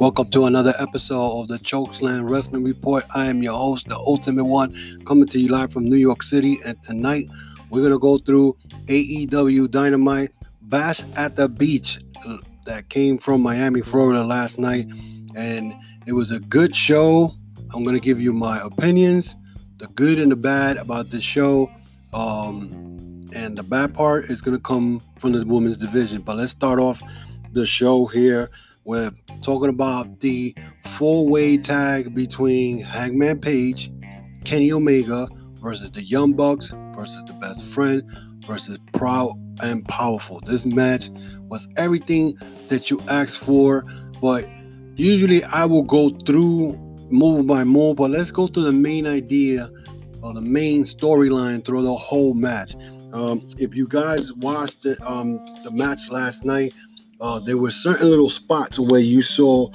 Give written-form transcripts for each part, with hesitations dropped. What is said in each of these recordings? Welcome to another episode of the Chokeslam Wrestling Report. I am your host, the Ultimate One, coming to you live from New York City. And tonight, we're going to go through AEW Dynamite Bash at the Beach that came from Miami, Florida last night. And it was a good show. I'm going to give you my opinions, the good and the bad about this show. And the bad part is going to come from the women's division. But let's start off the show here. We're talking about the four-way tag between Hangman Page, Kenny Omega versus the Young Bucks versus the Best Friend versus Proud and Powerful. This match was everything that you asked for, but usually I will go through move by move, but let's go through the main idea or the main storyline through the whole match. If you guys watched the match last night, there were certain little spots where you saw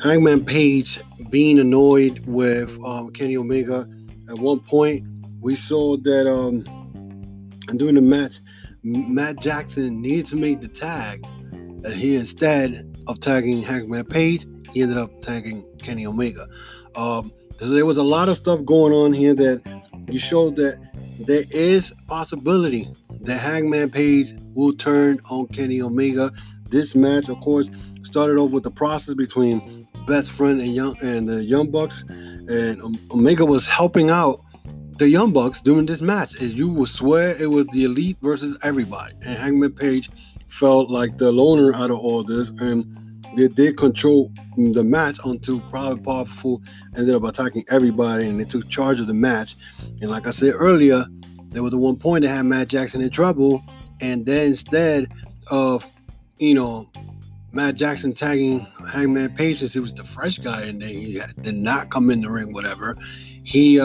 Hangman Page being annoyed with Kenny Omega. At one point, we saw that during the match, Matt Jackson needed to make the tag. And he, instead of tagging Hangman Page, he ended up tagging Kenny Omega. So there was a lot of stuff going on here that you showed that there is possibility that Hangman Page will turn on Kenny Omega. This match, of course, started off with the process between Best Friend and the Young Bucks, and Omega was helping out the Young Bucks during this match. And you would swear it was the Elite versus everybody. And Hangman Page felt like the loner out of all this, and they did control the match until Proud and Powerful ended up attacking everybody, and they took charge of the match. And like I said earlier, there was the one point that had Matt Jackson in trouble, and then instead of, Matt Jackson tagging Hangman Page, since he was the fresh guy and then he did not come in the ring, whatever, he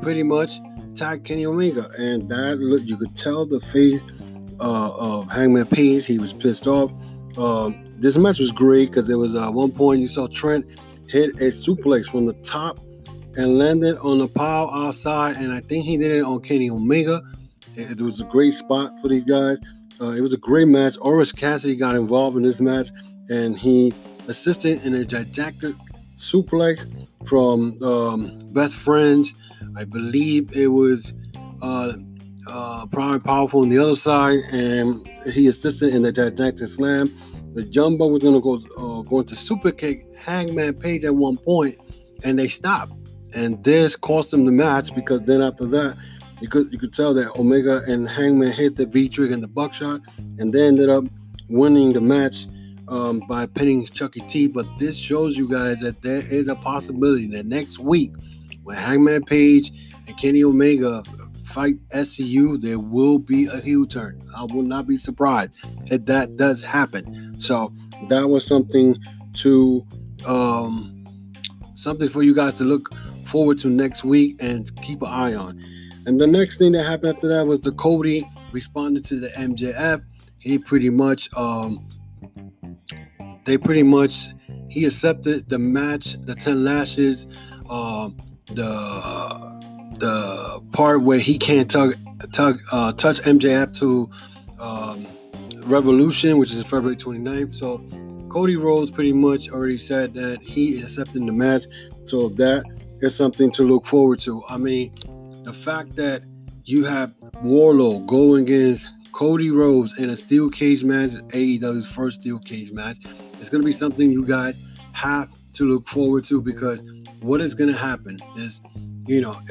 pretty much tagged Kenny Omega. And that, you could tell the face of Hangman Page, he was pissed off. This match was great because there was one point you saw Trent hit a suplex from the top and landed on the pile outside, and I think he did it on Kenny Omega. It was a great spot for these guys. It was a great match. Orange Cassidy got involved in this match, and he assisted in a gigantic suplex from Best Friends. I believe it was Proud and Powerful on the other side, and he assisted in the gigantic slam. The Jumbo was going to go into super kick Hangman Page at one point, and they stopped. And this cost them the match, because then after that, you could tell that Omega and Hangman hit the V-Trick and the Buckshot, and they ended up winning the match by pinning Chuck E. T. But this shows you guys that there is a possibility that next week, when Hangman Page and Kenny Omega fight SCU, there will be a heel turn. I will not be surprised if that does happen. So that was something to something for you guys to look forward to next week and keep an eye on. And the next thing that happened after that was the Cody responded to the MJF. He accepted the match, the 10 lashes, the part where he can't touch MJF to Revolution, which is February 29th. So Cody Rhodes pretty much already said that he accepted the match. So that is something to look forward to. I mean, the fact that you have Wardlow going against Cody Rhodes in a steel cage match, AEW's first steel cage match, it's going to be something you guys have to look forward to, because what is going to happen is, they're going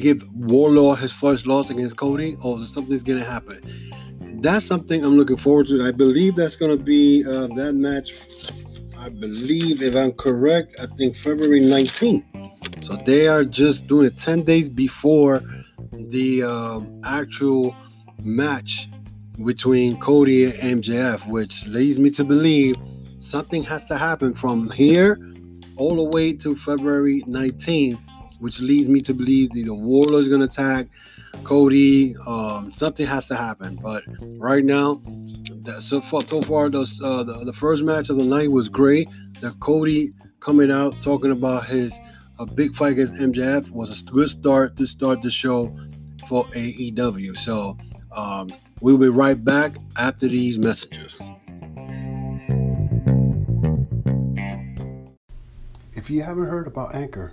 to give Wardlow his first loss against Cody, or something's going to happen. That's something I'm looking forward to. I believe that's going to be that match. I believe, if I'm correct, I think February 19th. So they are just doing it 10 days before the actual match between Cody and MJF, which leads me to believe something has to happen from here all the way to February 19th, which leads me to believe either Wardlow is going to attack Cody. Something has to happen. But right now, so far those, the first match of the night was great. The Cody coming out, talking about his big fight against MJF was a good start to start the show for AEW. So We'll be right back after these messages. If you haven't heard about Anchor,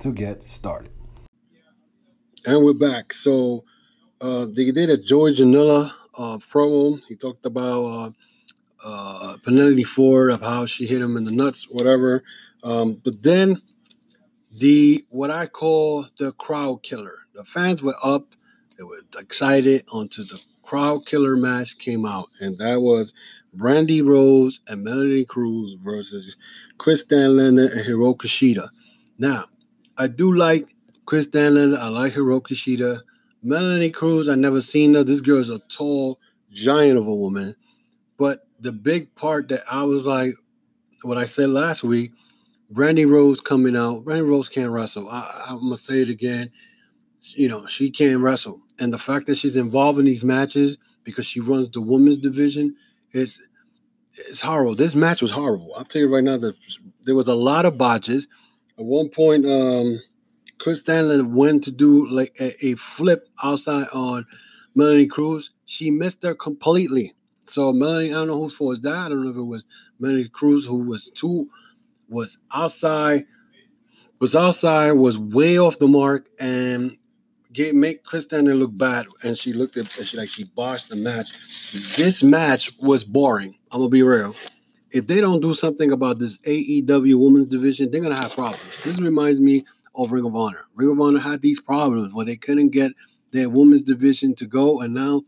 to get started. And we're back. So they did a Joey Janela promo. He talked about Penelope Ford, of how she hit him in the nuts, whatever. But then what I call the crowd killer. The fans were up. They were excited until the crowd killer match came out. And that was Brandi Rose and Melody Cruz versus Chris Danlin and Hiroki Shida. Now, I do like Chris Danlin. I like Hiroki Shida. Melody Cruz, I never seen her. This girl is a tall giant of a woman. But the big part that I was like, what I said last week, Brandi Rose coming out. Brandi Rose can't wrestle. I'm going to say it again. You know, she can't wrestle. And the fact that she's involved in these matches because she runs the women's division, it's horrible. This match was horrible. I'll tell you right now that there was a lot of botches. At one point, Chris Danlin went to do like a flip outside on Melody Cruz. She missed her completely. So Melody, I don't know whose fault is that. I don't know if it was Melody Cruz who was outside, was way off the mark, and make Chris Danlin look bad. And she looked at, and she botched the match. This match was boring. I'm gonna be real. If they don't do something about this AEW women's division, they're gonna have problems. This reminds me of Ring of Honor. Ring of Honor had these problems where they couldn't get their women's division to go, and now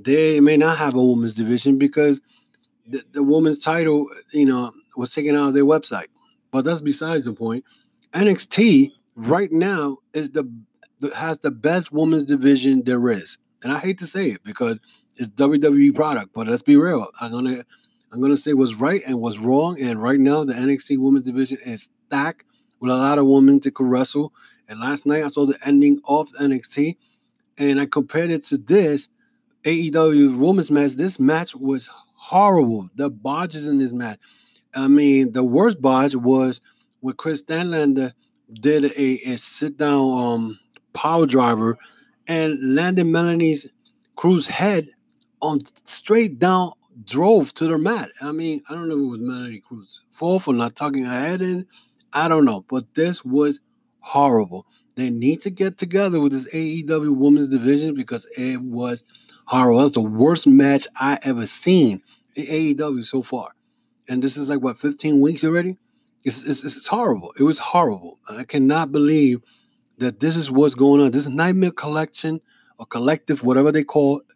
they may not have a women's division because the women's title, you know, was taken out of their website. But that's besides the point. NXT right now is has the best women's division there is, and I hate to say it because it's WWE product. But let's be real. I'm gonna say what's right and what's wrong. And right now, the NXT women's division is stacked with a lot of women that could wrestle. And last night I saw the ending of NXT, and I compared it to this AEW women's match. This match was horrible. The botches in this match. I mean, the worst botch was when Chris Danlin did a sit-down power driver and landed Melanie Cruz's head on straight down, drove to the mat. I mean, I don't know if it was Melanie Cruz's fault for not tucking her head in. I don't know, but this was horrible. They need to get together with this AEW women's division because it was horrible. That's the worst match I ever seen in AEW so far. And this is like, what, 15 weeks already? It's horrible. It was horrible. I cannot believe that this is what's going on. This Nightmare Collection or Collective, whatever they call it,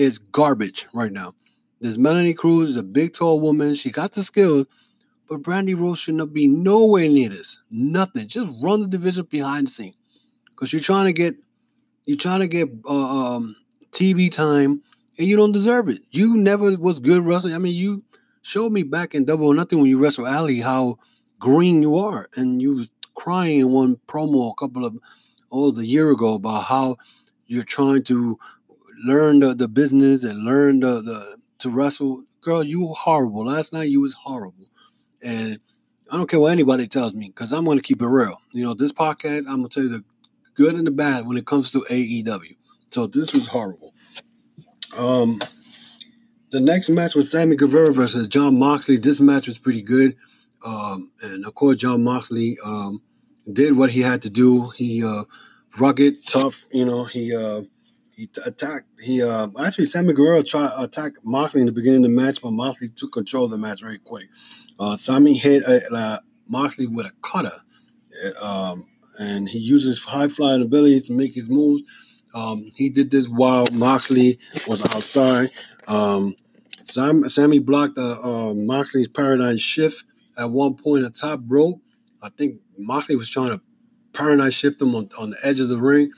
is garbage right now. This Melody Cruz is a big, tall woman. She got the skills, but Brandi Rose should not be nowhere near this. Nothing. Just run the division behind the scene because you're trying to get TV time, and you don't deserve it. You never was good wrestling. I mean, you showed me back in Double or Nothing when you wrestled Ali how green you are, and you was crying in one promo a year ago about how you're trying to learn the business and learn to wrestle. Girl, you were horrible. Last night you was horrible, and I don't care what anybody tells me because I'm going to keep it real. You know, this podcast, I'm going to tell you the good and the bad when it comes to AEW. So this was horrible. The next match was Sammy Guevara versus John Moxley. This match was pretty good. And of course, John Moxley did what he had to do. He rugged, tough. You know, he attacked. He actually Sammy Guevara tried to attack Moxley in the beginning of the match, but Moxley took control of the match very quick. Sammy hit Moxley with a cutter, and he uses high flying ability to make his moves. He did this while Moxley was outside. Sammy blocked Moxley's Paradigm Shift. At one point, a top rope. I think Moxley was trying to paradigm shift him on the edge of the ring,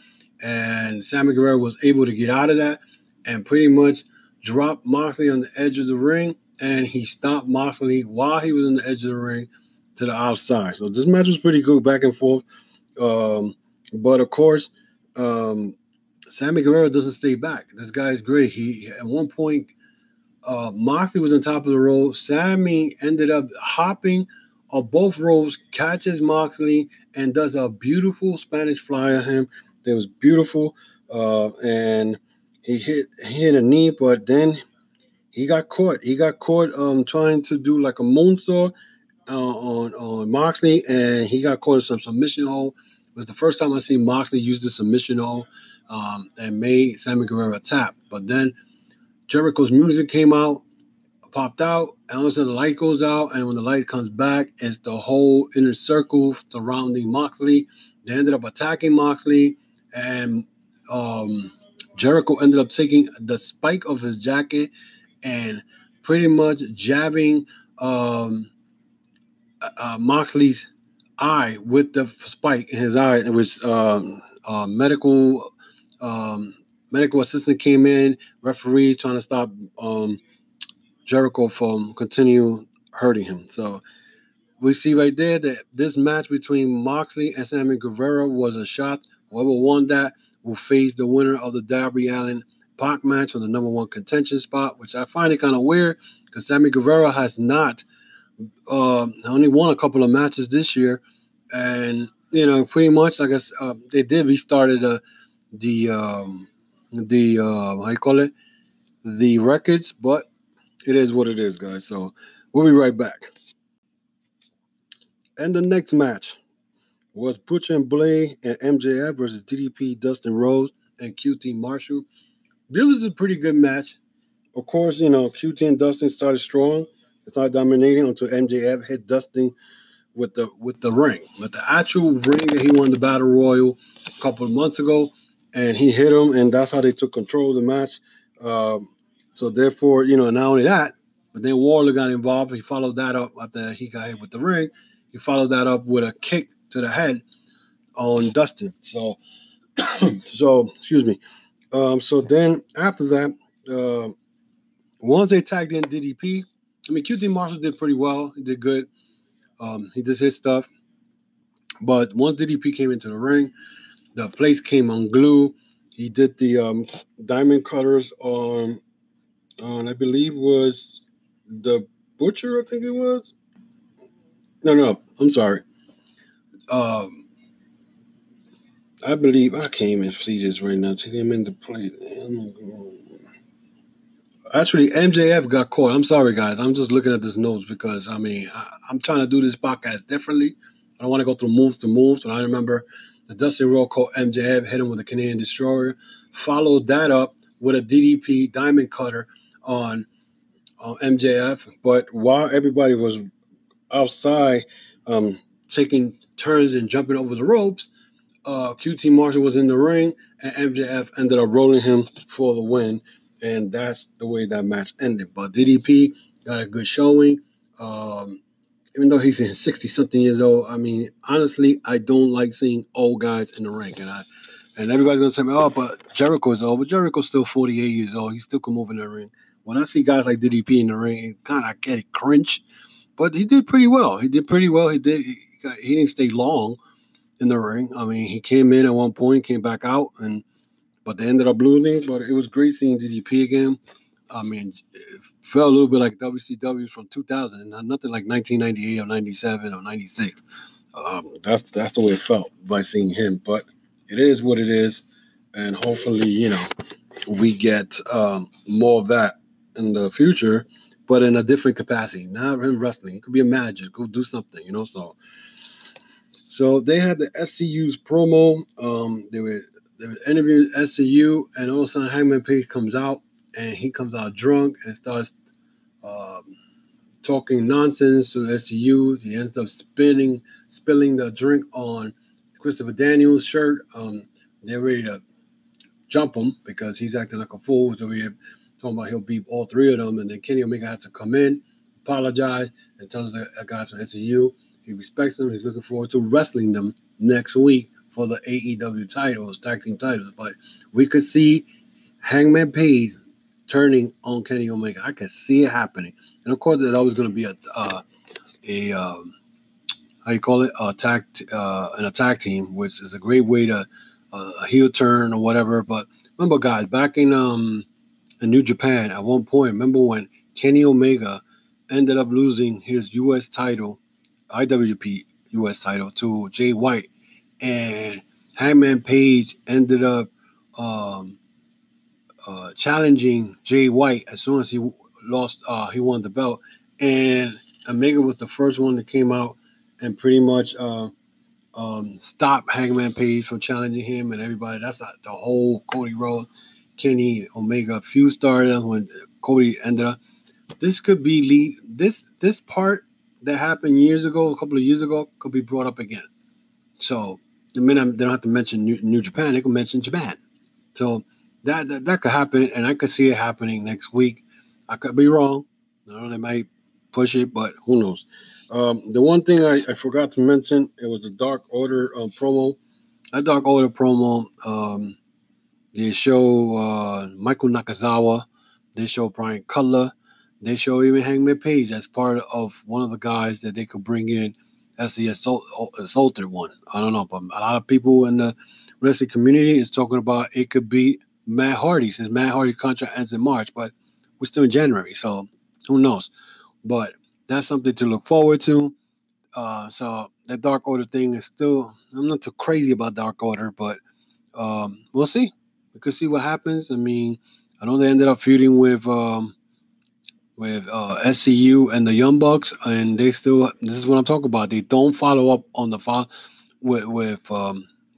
and Sammy Guevara was able to get out of that. and pretty much dropped Moxley on the edge of the ring, and he stopped Moxley while he was on the edge of the ring to the outside. So this match was pretty good, back and forth. But of course, Sammy Guevara doesn't stay back. This guy is great. He at one point, Moxley was on top of the rope. Sammy ended up hopping on both ropes, catches Moxley, and does a beautiful Spanish fly on him. That was beautiful. And he hit a knee, but then he got caught. He got caught trying to do like a moonsault on Moxley, and he got caught in some submission hold. It was the first time I seen Moxley use the submission hold and made Sammy Guevara tap. But then Jericho's music came out, popped out, and all of a sudden the light goes out, and when the light comes back, it's the whole inner circle surrounding Moxley. They ended up attacking Moxley, and Jericho ended up taking the spike of his jacket and pretty much jabbing Moxley's eye with the spike in his eye. It was medical assistant came in, referee trying to stop Jericho from continue hurting him. So we see right there that this match between Moxley and Sammy Guevara was a shot. Whoever won that will face the winner of the Darby Allin PAC match on the number one contention spot, which I find it kind of weird because Sammy Guevara has not only won a couple of matches this year, and you know, pretty much, like I said, they did restarted the records, but it is what it is, guys. So we'll be right back. And the next match was Butch and Blade and MJF versus DDP, Dustin Rhodes, and QT Marshall. This was a pretty good match. Of course, you know, QT and Dustin started strong. They started dominating until MJF hit Dustin with the ring, with the actual ring that he won the Battle Royal a couple of months ago, and he hit him, and that's how they took control of the match. So therefore, you know, not only that, but then Wardlow got involved. He followed that up after he got hit with the ring. He followed that up with a kick to the head on Dustin. So, excuse me. So then after that, once they tagged in DDP, I mean, QT Marshall did pretty well. He did good. He did his stuff. But once DDP came into the ring, the place came unglued. He did the diamond cutters on I believe was the Butcher, I think it was. No, I'm sorry. I believe I can't even see this right now. Take him into play. Actually, MJF got caught. I'm sorry, guys. I'm just looking at this notes because, I mean, I'm trying to do this podcast differently. I don't want to go through moves to moves. But I remember the Dustin Rhodes caught MJF, hit him with a Canadian Destroyer, followed that up with a DDP diamond cutter on MJF. But while everybody was outside taking turns and jumping over the ropes, QT Marshall was in the ring, and MJF ended up rolling him for the win. And that's the way that match ended. But DDP got a good showing. Even though he's 60-something years old, I mean, honestly, I don't like seeing old guys in the ring. And everybody's going to tell me, oh, but Jericho is old. But Jericho's still 48 years old. He still can move in the ring. When I see guys like DDP in the ring, I get it, cringe. But he did pretty well. He didn't stay long in the ring. I mean, he came in at one point, came back out, but they ended up losing. But it was great seeing DDP again. I mean, it felt a little bit like WCW from 2000, nothing like 1998 or 97 or 96. That's the way it felt by seeing him. But it is what it is, and hopefully, you know, we get more of that in the future, but in a different capacity. Not him wrestling. He could be a manager. Go do something, you know. So they had the SCU's promo. They were interviewing SCU, and all of a sudden Hangman Page comes out, and he comes out drunk and starts talking nonsense to SCU. He ends up spilling the drink on Christopher Daniels' shirt. They're ready to jump him because he's acting like a fool. So we're talking about he'll beat all three of them, and then Kenny Omega has to come in, apologize, and tells the guy from SCU he respects them. He's looking forward to wrestling them next week for the AEW titles, tag team titles. But we could see Hangman Page turning on Kenny Omega. I can see it happening. And, of course, it's always going to be an attack team, which is a great way to a heel turn or whatever. But remember, guys, back in New Japan at one point, remember when Kenny Omega ended up losing his U.S. title, IWGP U.S. title, to Jay White. And Hangman Page ended up challenging Jay White as soon as he won the belt. And Omega was the first one that came out and pretty much stopped Hangman Page from challenging him and everybody. That's the whole Cody Rhodes, Kenny Omega feud started when Cody ended up. This could be this part that happened years ago, a couple of years ago, could be brought up again. So the minute they don't have to mention New Japan, they can mention Japan. So that could happen, and I could see it happening next week. I could be wrong. I don't know, they might push it, but who knows? The one thing I forgot to mention, it was the Dark Order promo. That Dark Order promo, they show Michael Nakazawa. They show Brian Cutler. They show even Hangman Page as part of one of the guys that they could bring in as the assaulted one. I don't know, but a lot of people in the wrestling community is talking about it could be Matt Hardy, since Matt Hardy's contract ends in March, but we're still in January, so who knows? But that's something to look forward to. So that Dark Order thing is still, I'm not too crazy about Dark Order, but we'll see. We could see what happens. I mean, I know they ended up feuding with SCU and the Young Bucks, and they still, this is what I'm talking about, they don't follow up on the with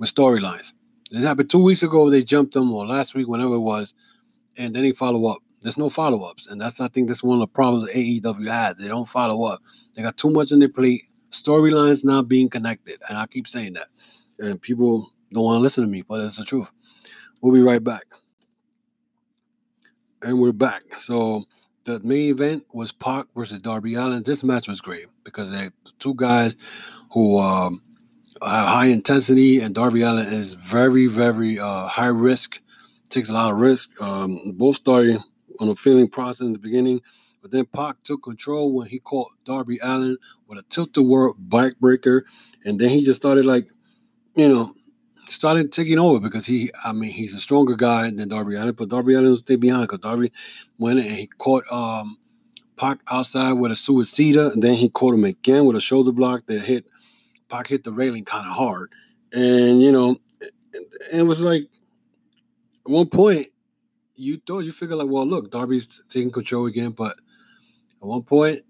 storylines. It happened 2 weeks ago, they jumped them, or last week, whenever it was, and then they follow up. There's no follow-ups, and that's, I think that's one of the problems AEW has. They don't follow up. They got too much in their plate, storylines not being connected, and I keep saying that. And people don't want to listen to me, but it's the truth. We'll be right back. And we're back. So the main event was PAC versus Darby Allin. This match was great because they had two guys who have high intensity, and Darby Allin is very, very high risk. Takes a lot of risk. Both started on a feeling process in the beginning, but then PAC took control when he caught Darby Allin with a tilt-a-whirl backbreaker, and then he just started started taking over because he's a stronger guy than Darby Allin, but Darby Allin will stay behind because Darby went and he caught PAC outside with a suicida, and then he caught him again with a shoulder block that hit PAC hit the railing kind of hard, and it was like at one point you thought you figure like, well, look, Darby's taking control again, but at one point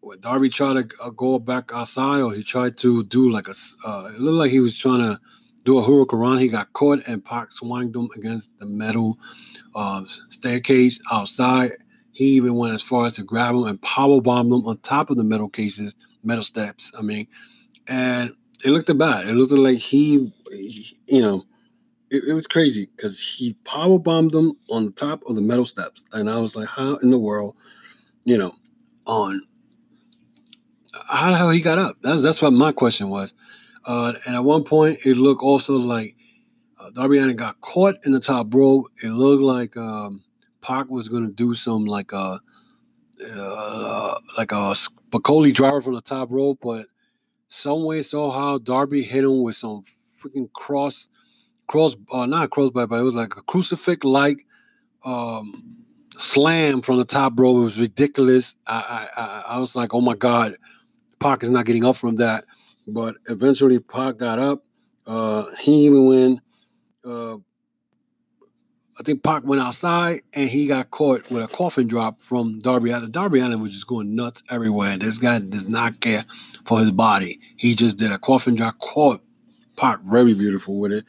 when Darby tried to go back outside or he tried to do like it looked like he was trying to do a hurricanrana. He got caught, and Pac swung him against the metal staircase outside. He even went as far as to grab him and powerbombed him on top of the metal steps. And it looked bad. It looked like it was crazy because he powerbombed him on the top of the metal steps. And I was like, how in the world, how the hell he got up? That's what my question was. And at one point, it looked also like Darby Allin got caught in the top rope. It looked like Pac was going to do some like a Spicoli driver from the top rope, but some way somehow Darby hit him with some freaking not crossbar, but it was like a crucifix-like slam from the top rope. It was ridiculous. I was like, oh my God, Pac is not getting up from that. But eventually, Pac got up. He even went. I think Pac went outside, and he got caught with a coffin drop from Darby Allin. Darby Allin was just going nuts everywhere. This guy does not care for his body. He just did a coffin drop, caught Pac very beautiful with it.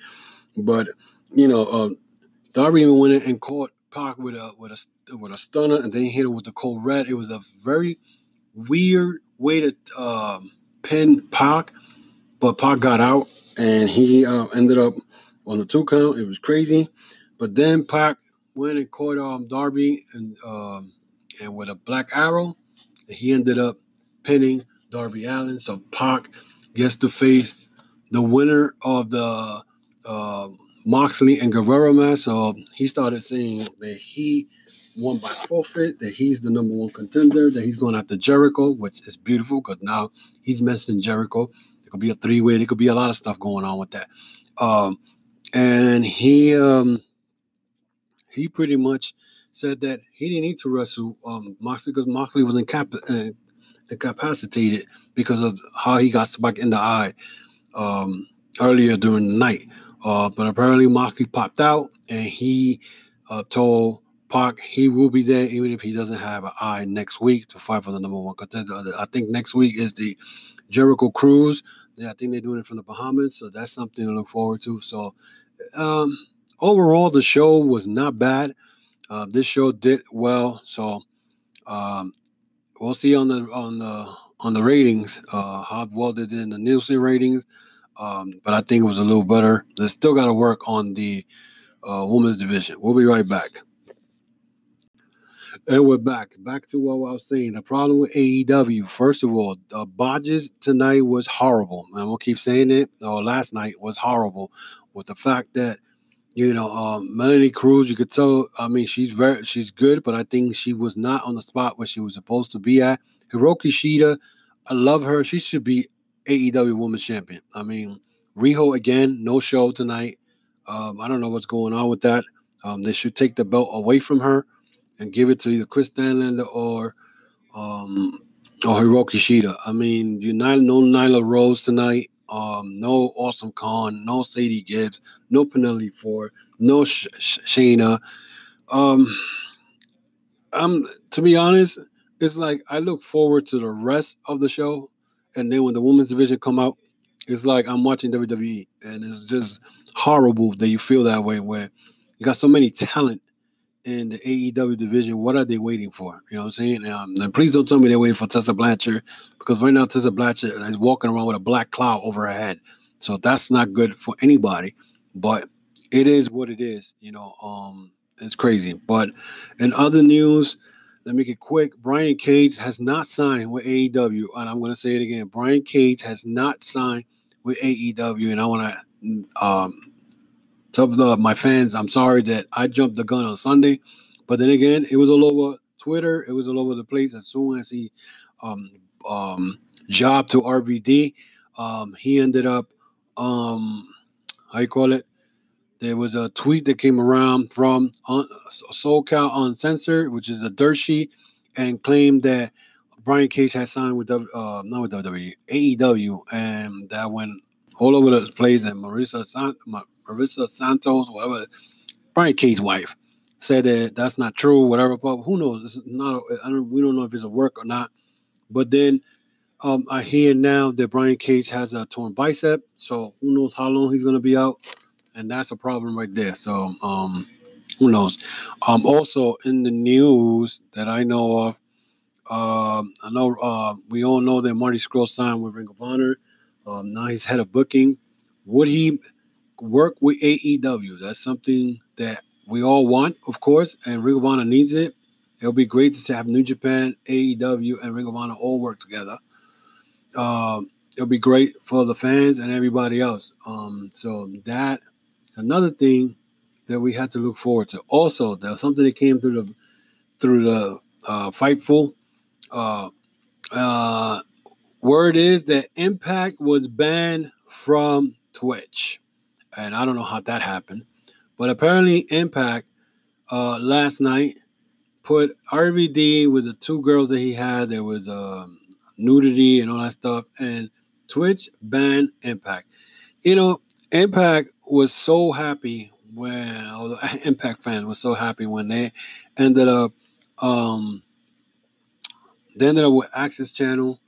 But Darby even went in and caught Pac with a stunner, and then he hit him with the cold red. It was a very weird way to pinned Pac, but Pac got out, and he ended up on the 2 count. It was crazy, but then Pac went and caught Darby and with a black arrow, and he ended up pinning Darby Allin. So Pac gets to face the winner of the Moxley and Guerrero match. So he started saying that he won by forfeit, that he's the number one contender, that he's going after Jericho, which is beautiful because now he's mentioning Jericho. It could be a three-way. There could be a lot of stuff going on with that. And he pretty much said that he didn't need to wrestle Moxley because Moxley was incapacitated because of how he got spiked in the eye earlier during the night. But apparently Moxley popped out and he told Pac he will be there even if he doesn't have an eye next week to fight for the number one contender. I think next week is the Jericho Cruise. Yeah, I think they're doing it from the Bahamas, so that's something to look forward to. So overall, the show was not bad. This show did well, so we'll see on the ratings how well they did in the Nielsen ratings. But I think it was a little better. They still got to work on the women's division. We'll be right back. And we're back. Back to what I was saying. The problem with AEW, first of all, the botches tonight was horrible. And we'll keep saying it. Last night was horrible with the fact that, Melody Cruz, you could tell, she's good, but I think she was not on the spot where she was supposed to be at. Hiroki Shida, I love her. She should be AEW Women's Champion. Riho again, no show tonight. I don't know what's going on with that. They should take the belt away from her and give it to either Chris Danlin or Hiroki Shida. No Nyla Rose tonight. No Awesome Khan. No Sadie Gibbs. No Penelope Ford. No Shayna. To be honest, it's like I look forward to the rest of the show. And then when the women's division come out, it's like I'm watching WWE, and it's just horrible that you feel that way where you got so many talent in the AEW division. What are they waiting for? You know what I'm saying? And please don't tell me they're waiting for Tessa Blanchard, because right now Tessa Blanchard is walking around with a black cloud over her head. So that's not good for anybody, but it is what it is. It's crazy. But in other news, let me get quick. Brian Cage has not signed with AEW. And I'm going to say it again. Brian Cage has not signed with AEW. And I want to tell my fans, I'm sorry that I jumped the gun on Sunday. But then again, it was all over Twitter. It was all over the place. As soon as he jobbed to RVD, he ended up, there was a tweet that came around from SoCal Uncensored, which is a dirt sheet, and claimed that Brian Cage had signed with AEW, and that went all over the place. And Marissa Santos, whatever, Brian Cage's wife, said that that's not true, whatever. But who knows? This is not. We don't know if it's a work or not. But then I hear now that Brian Cage has a torn bicep, so who knows how long he's going to be out. And that's a problem right there. So, who knows? Also, in the news that I know of, I know we all know that Marty Scurll signed with Ring of Honor. Now he's head of booking. Would he work with AEW? That's something that we all want, of course, and Ring of Honor needs it. It'll be great to have New Japan, AEW, and Ring of Honor all work together. It'll be great for the fans and everybody else. So that... another thing that we had to look forward to. Also, there was something that came through the Fightful. Word is that Impact was banned from Twitch, and I don't know how that happened, but apparently Impact last night put RVD with the two girls that he had. There was nudity and all that stuff, and Twitch banned Impact. Impact was so happy Impact fans were so happy when they ended up with Access Channel,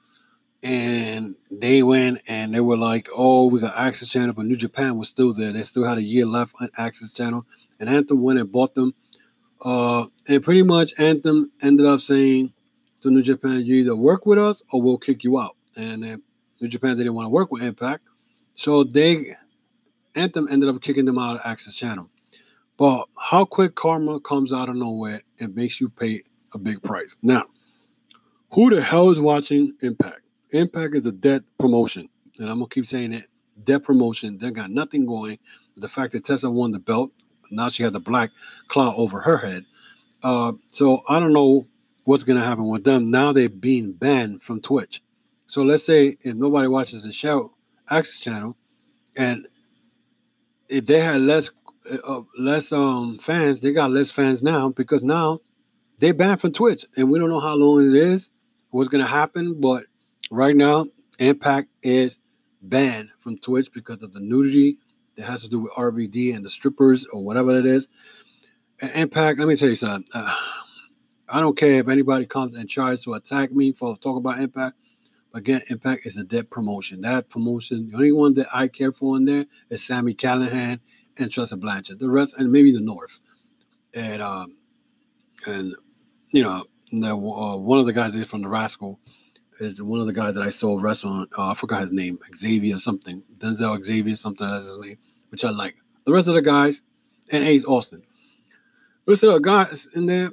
and they went and they were like, oh, we got Access Channel, but New Japan was still there. They still had a year left on Access Channel, and Anthem went and bought them. And pretty much Anthem ended up saying to New Japan, you either work with us or we'll kick you out. And then New Japan didn't want to work with Impact, so Anthem ended up kicking them out of Access Channel. But how quick karma comes out of nowhere and makes you pay a big price. Now, who the hell is watching Impact? Impact is a dead promotion. And I'm going to keep saying it. their promotion. They got nothing going. The fact that Tessa won the belt, now she had the black cloud over her head. So I don't know what's going to happen with them. Now they're being banned from Twitch. So let's say if nobody watches the Shout Access channel, and if they had less fans, they got less fans now because now they banned from Twitch, and we don't know how long it is, what's going to happen. But right now, Impact is banned from Twitch because of the nudity that has to do with RVD and the strippers or whatever it is. Impact, let me tell you something. I don't care if anybody comes and tries to attack me for talking about Impact. Again, Impact is a dead promotion. That promotion, the only one that I care for in there is Sami Callihan and Tessa Blanchard. The rest, and maybe the North. And you know, one of the guys is from the Rascal is one of the guys that I saw wrestling. I forgot his name. Xavier something. Denzel Xavier something. That's his name, which I like. The rest of the guys, and Ace Austin. The rest of the guys in there,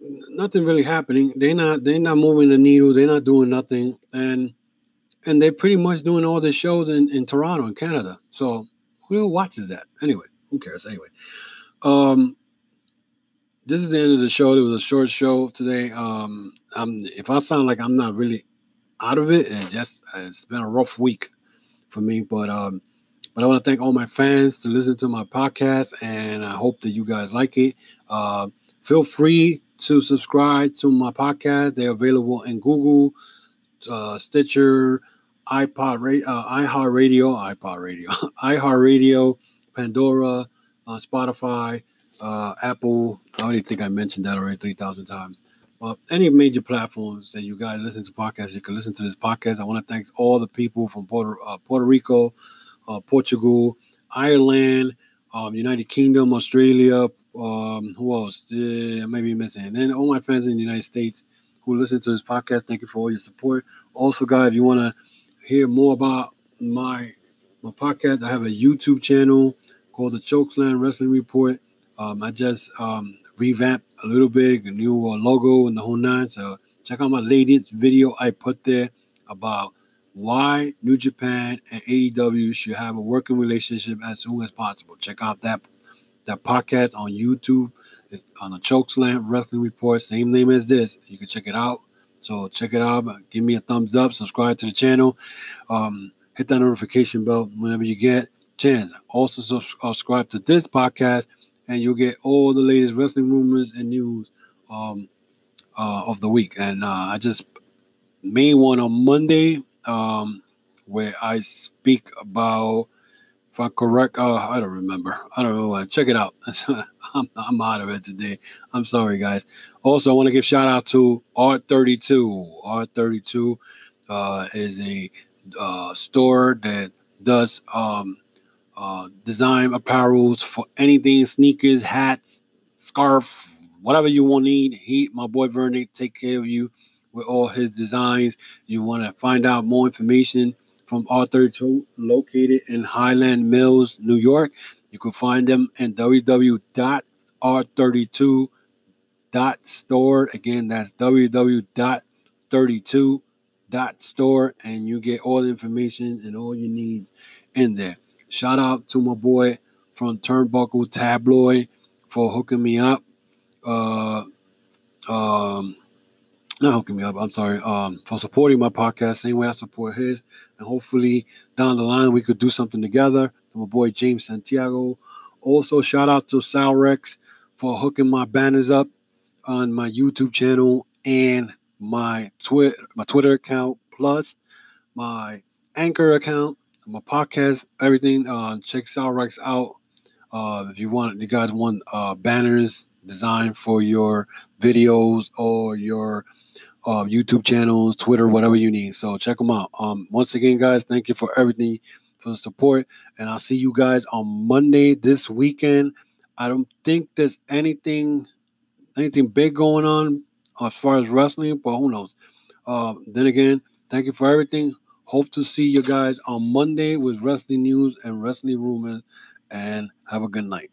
nothing really happening. They're not moving the needle. They're not doing nothing, and they're pretty much doing all the shows in Toronto and Canada. So who watches that anyway? Who cares anyway? This is the end of the show. It was a short show today. If I sound like I'm not really out of it, it's been a rough week for me. But I want to thank all my fans to listen to my podcast, and I hope that you guys like it. Feel free to subscribe to my podcast. They're available in Google, Stitcher, iHeartRadio, Pandora, Spotify, Apple. I already think I mentioned that already 3,000 times. Any major platforms that you guys listen to podcasts, you can listen to this podcast. I want to thank all the people from Puerto Rico, Portugal, Ireland, United Kingdom, Australia, who else? Maybe missing. And then all my fans in the United States who listen to this podcast, thank you for all your support. Also, guys, if you want to hear more about my podcast, I have a YouTube channel called The Chokeslam Wrestling Report. I just revamped a little bit, a new logo and the whole nine. So check out my latest video I put there about why New Japan and AEW should have a working relationship as soon as possible. Check out that podcast on YouTube. It's on the Chokeslam Wrestling Report. Same name as this. You can check it out. So check it out. Give me a thumbs up. Subscribe to the channel. Hit that notification bell whenever you get chance. Also subscribe to this podcast, and you'll get all the latest wrestling rumors and news of the week. And I just made one on Monday where I speak about, if I'm correct, I don't remember. I don't know. Check it out. I'm out of it today. I'm sorry, guys. Also, I want to give shout out to R32. R32 is a store that does design apparels for anything, sneakers, hats, scarf, whatever you will need. My boy Vernon, take care of you with all his designs. You want to find out more information from R32, located in Highland Mills, New York. You can find them at www.r32.store. Again, that's www.32.store, and you get all the information and all you need in there. Shout out to my boy from Turnbuckle Tabloid for hooking me up. Not hooking me up, I'm sorry, for supporting my podcast, same way I support his. And hopefully down the line we could do something together. My boy James Santiago. Also, shout out to Sal Rex for hooking my banners up on my YouTube channel and my Twitter account, plus my Anchor account, my podcast, everything. Check Sal Rex out. If you guys want banners designed for your videos or your YouTube channels, Twitter, whatever you need. So check them out. Once again, guys, thank you for everything, for the support. And I'll see you guys on Monday this weekend. I don't think there's anything big going on as far as wrestling, but who knows? Then again, thank you for everything. Hope to see you guys on Monday with wrestling news and wrestling rumors. And have a good night.